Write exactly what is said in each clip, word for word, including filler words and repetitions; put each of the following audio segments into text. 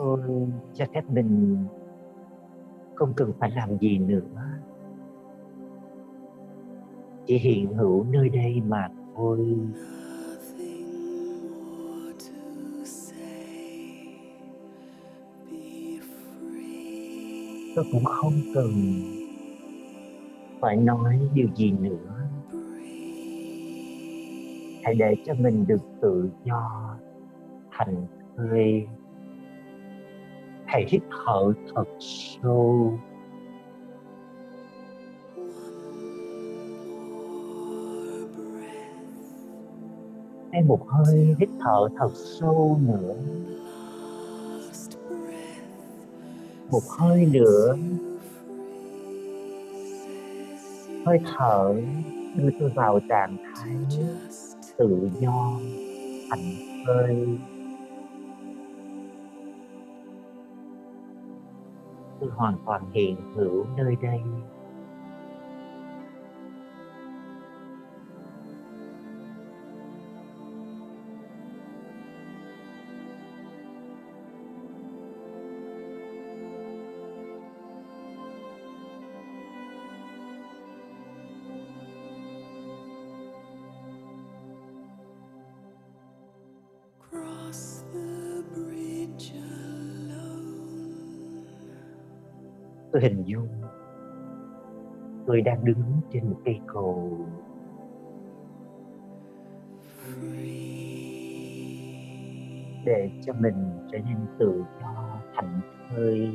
tôi cho phép mình không cần phải làm gì nữa, chỉ hiện hữu nơi đây mà thôi. Tôi cũng không cần phải nói điều gì nữa. Hãy để cho mình được tự do, thành thơi. Hãy hít thở thật sâu. Thêm một hơi hít thở thật sâu nữa. Một hơi nữa. Hơi thở đưa tôi vào trạng thái tự do, thảnh thơi. Tôi hoàn toàn hiện hữu nơi đây. Tôi hình dung tôi đang đứng trên một cây cầu. Để cho mình trở nên tự do, thảnh thơi.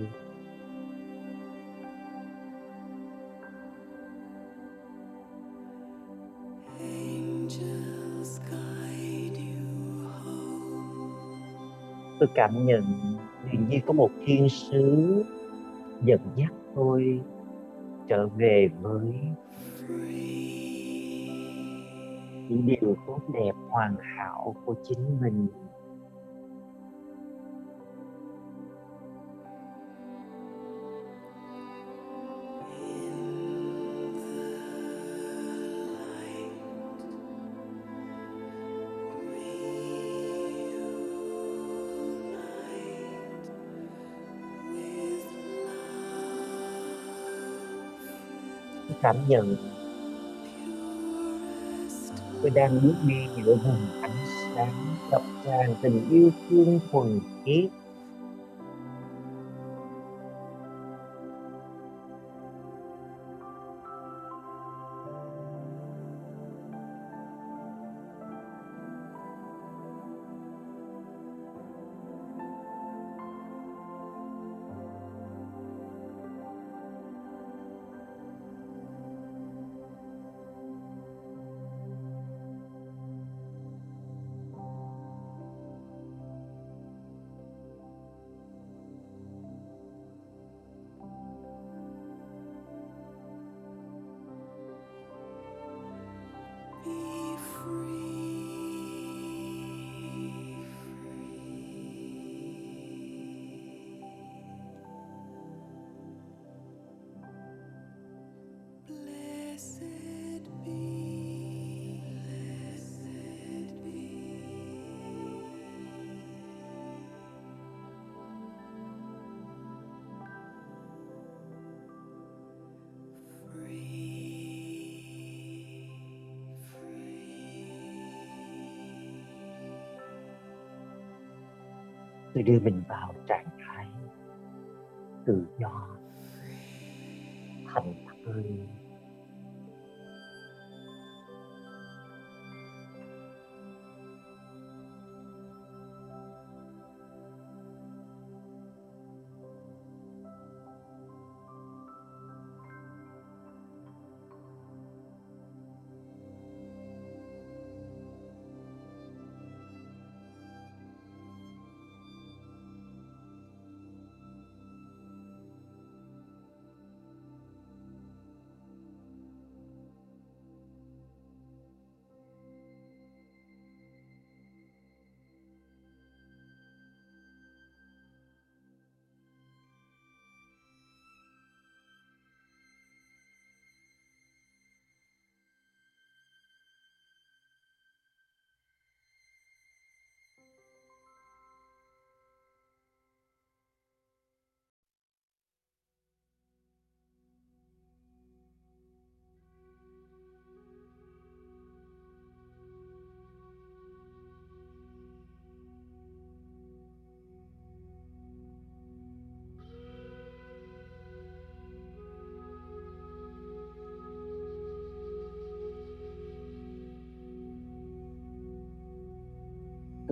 Tôi cảm nhận hình như có một thiên sứ dẫn dắt tôi trở về với những điều tốt đẹp hoàn hảo của chính mình. Cảm nhận tôi đang bước đi giữa vùng ánh sáng ngập tràn tình yêu thương thuần khiết. Tôi đưa mình vào trạng thái tự do, thảnh thơi.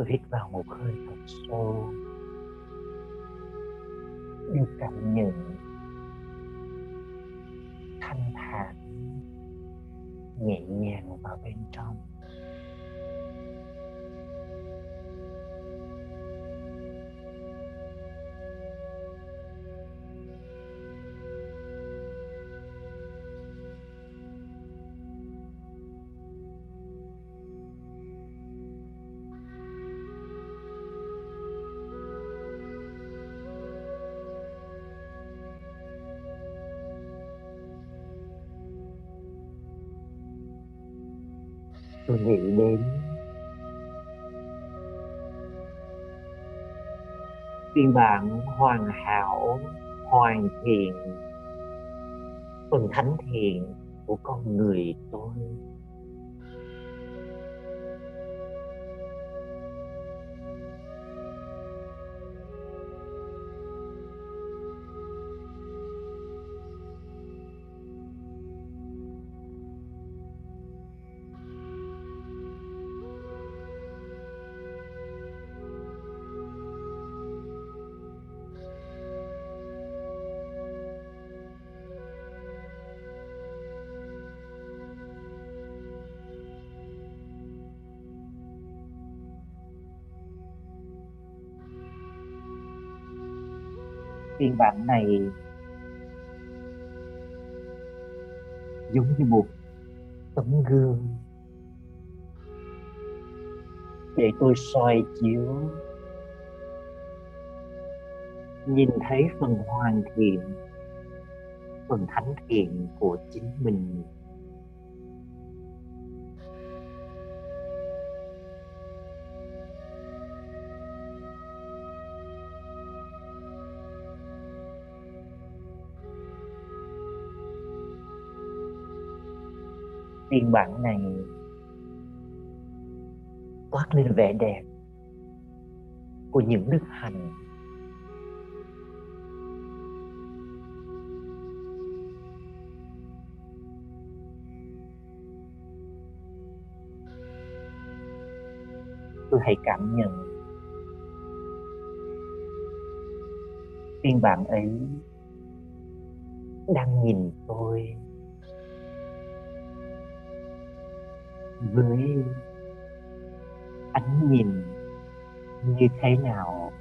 Tôi hít vào một hơi thật sâu, được cảm nhận thanh thản, nhẹ nhàng vào bên trong. Tôi nghĩ đến phiên bản hoàn hảo, hoàn thiện, phần thánh thiện của con người tôi. Phiên bản này giống như một tấm gương để tôi soi chiếu, nhìn thấy phần hoàn thiện, phần thánh thiện của chính mình. Phiên bản này toát lên vẻ đẹp của những đức hạnh, tôi hãy cảm nhận phiên bản ấy đang nhìn tôi với ánh nhìn như thế nào.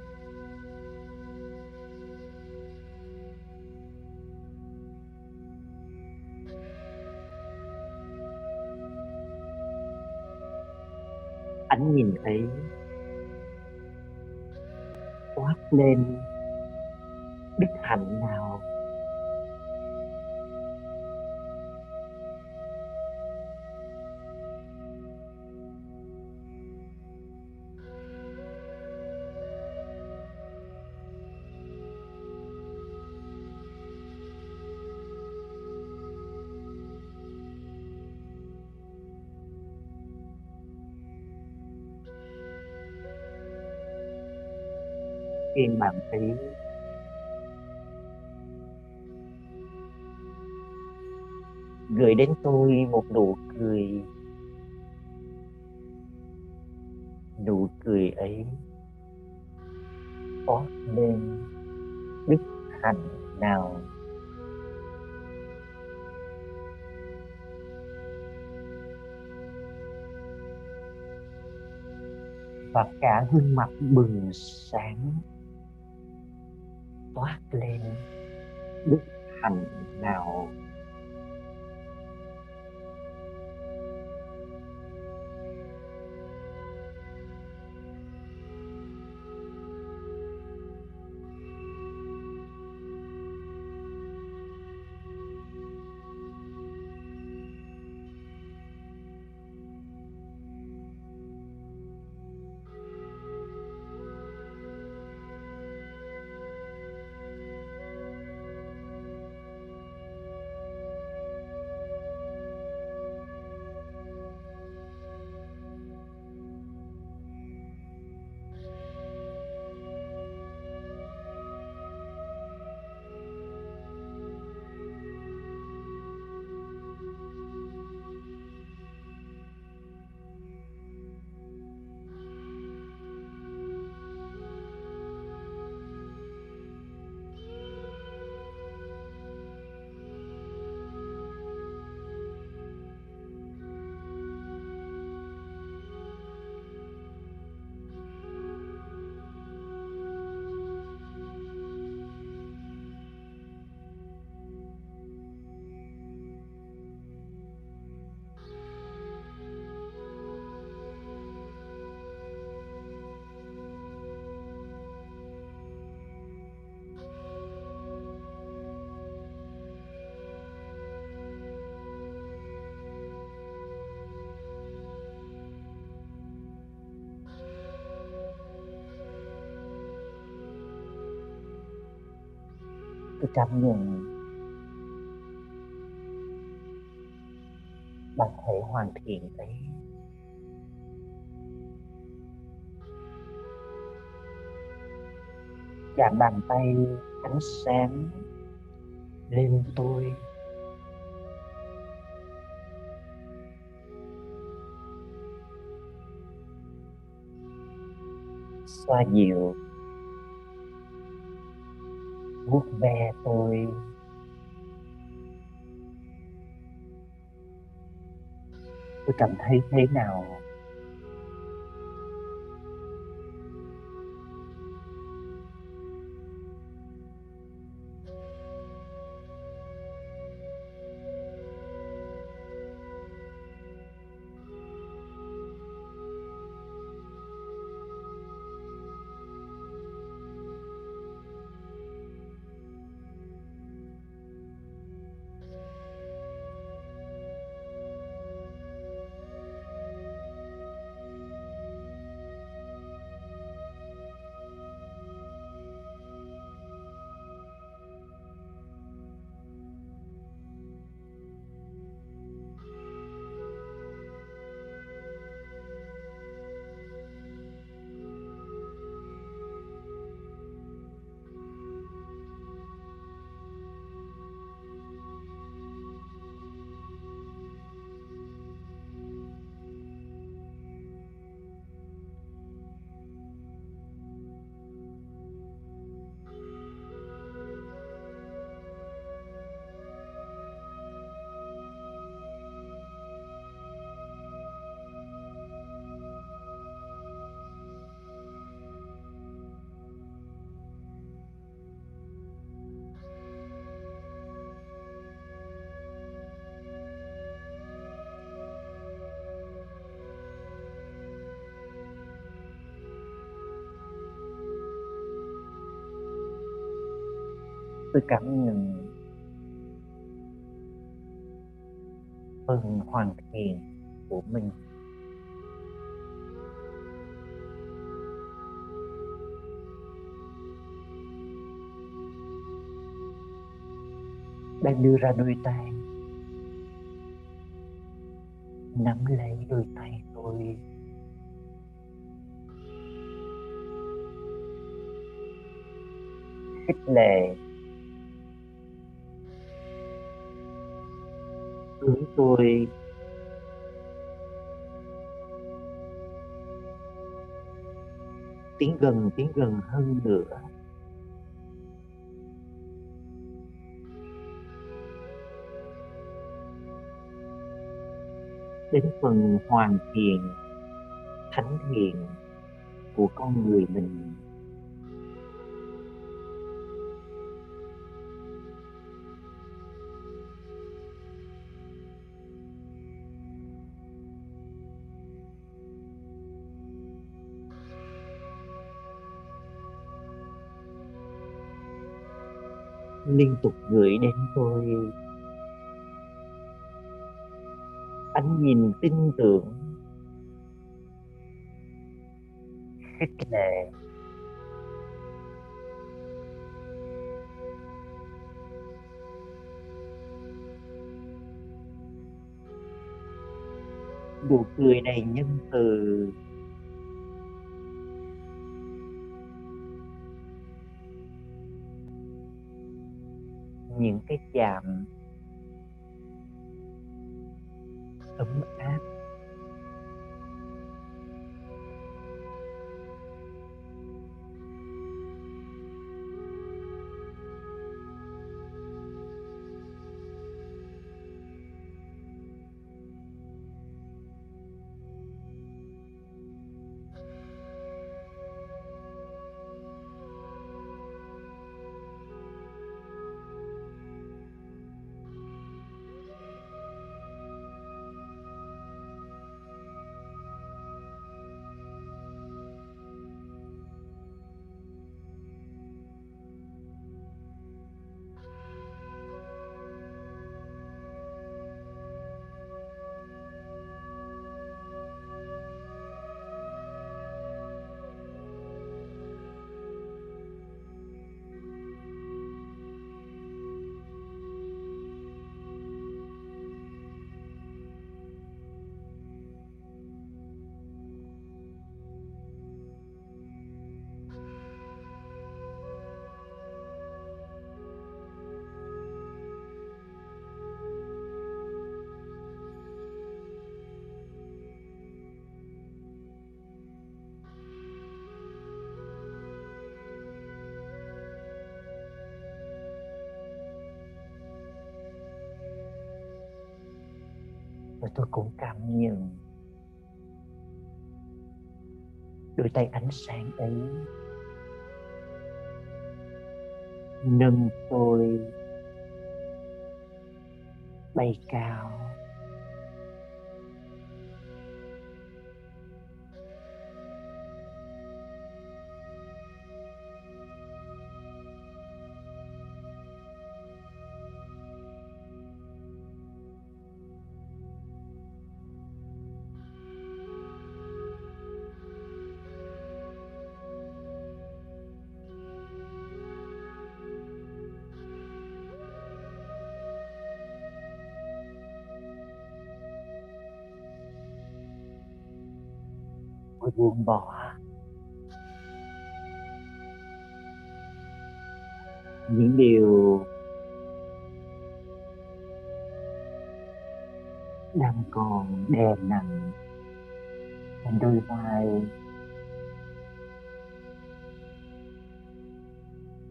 Ánh nhìn ấy toát lên đức hạnh nào? Phiên bản ấy gửi đến tôi một nụ cười, nụ cười ấy toát lên đức hạnh nào? Và cả gương mặt bừng sáng toát lên đức hạnh nào? cái cảm nhận bạn thể hoàn thiện cái chạm bàn tay ánh sáng lên tôi. Xoa dịu, vuốt ve tôi, tôi cảm thấy thế nào? Tôi cảm nhận phần hoàn thiện của mình. Bạn đưa ra đôi tay, nắm lấy đôi tay tôi, khích lệ hướng tôi tiến gần tiến gần hơn nữa. Đến phần hoàn thiện, thánh thiện của con người mình. Liên tục gửi đến tôi ánh nhìn tin tưởng, khích lệ, nụ cười đầy nhân từ, những cái chạm ấm áp. Và tôi cũng cảm nhận đôi tay ánh sáng ấy nâng tôi bay cao. Tôi buông bỏ những điều đang còn đè nặng trên đôi vai,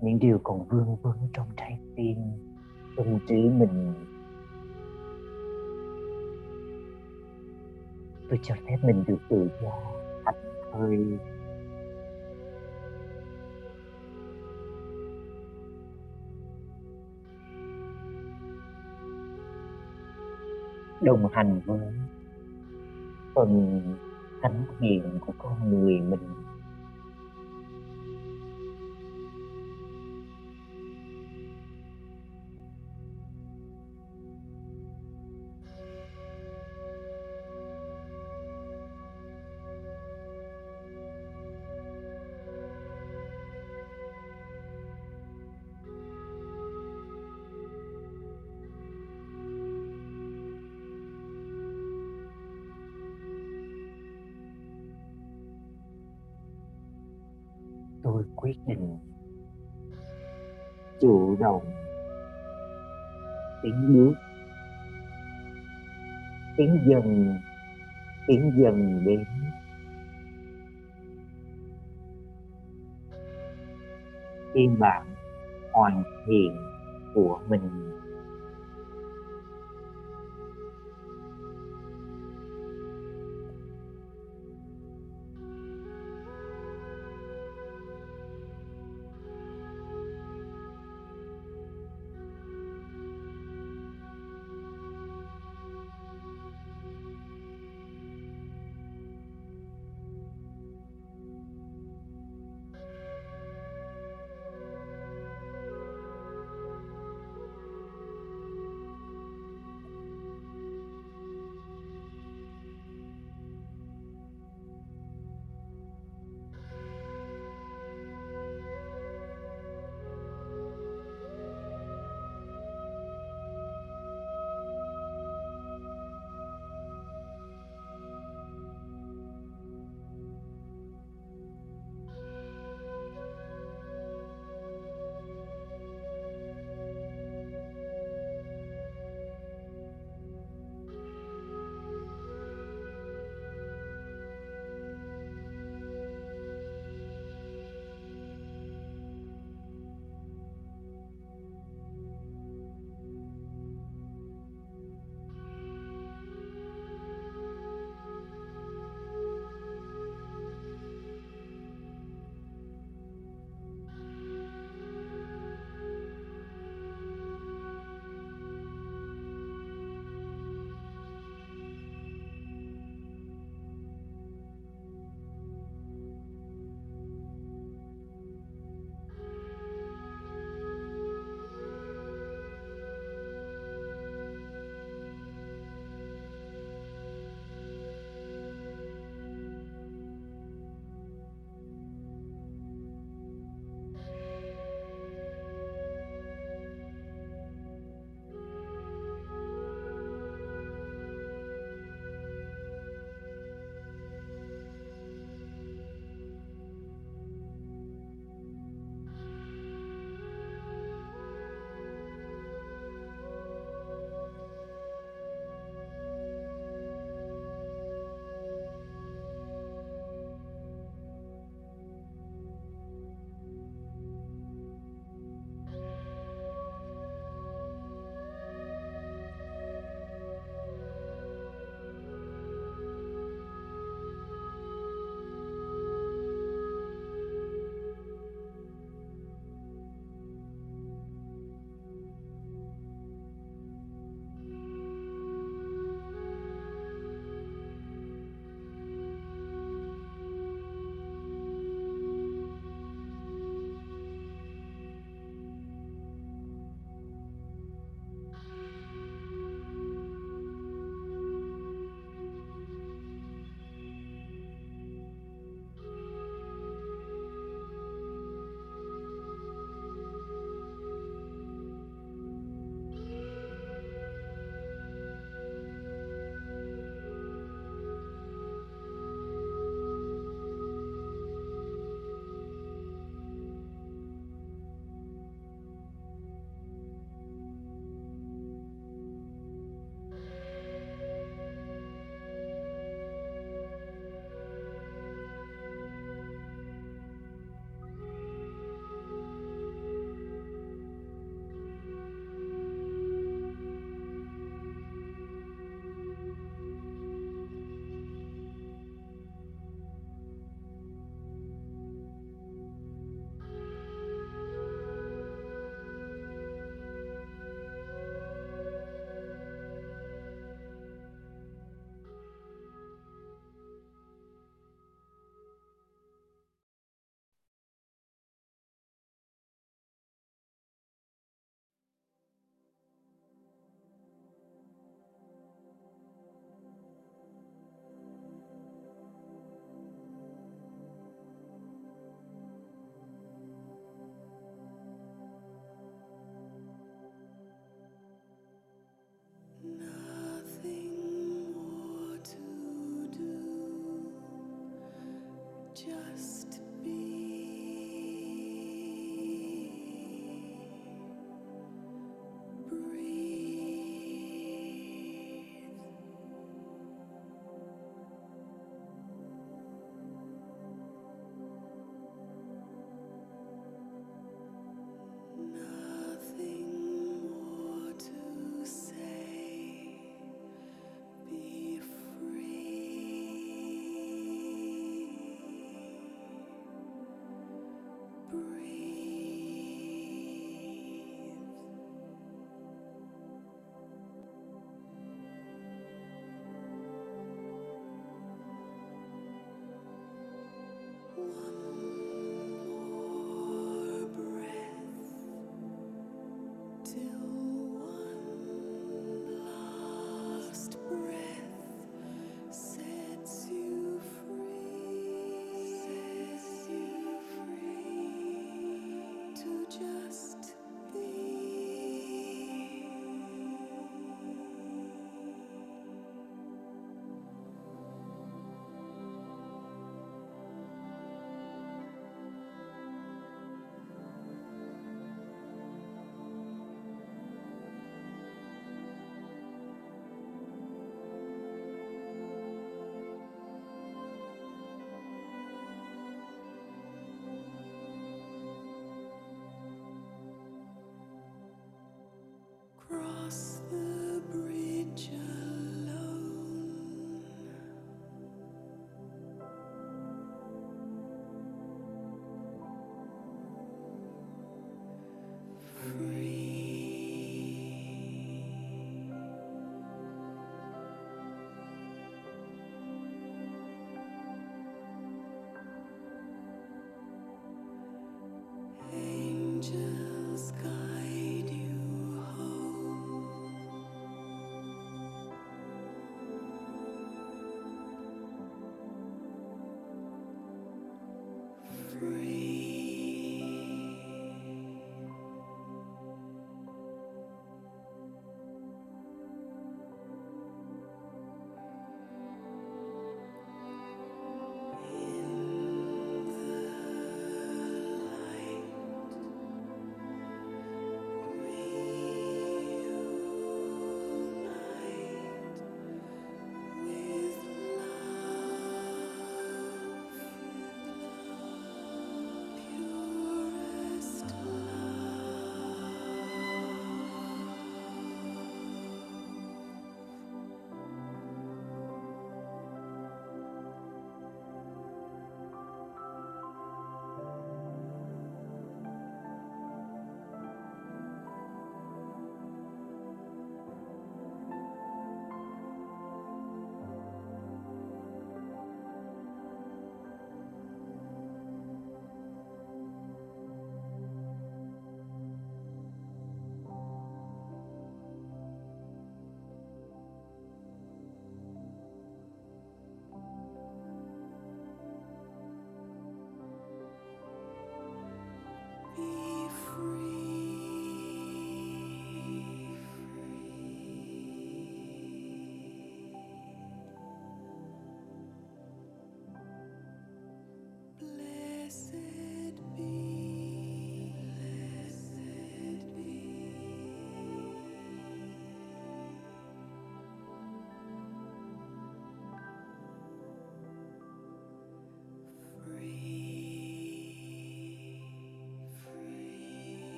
những điều còn vương vấn trong trái tim, tâm trí mình. Tôi cho phép mình được tự do, hơi đồng hành với phần thánh thiện của con người mình. Tôi quyết định chủ động tiến bước, tiến dần, tiến dần đến phiên bản hoàn thiện của mình. Just be, breathe, nothing more to say, be free. Cross the bridge alone, free, angel.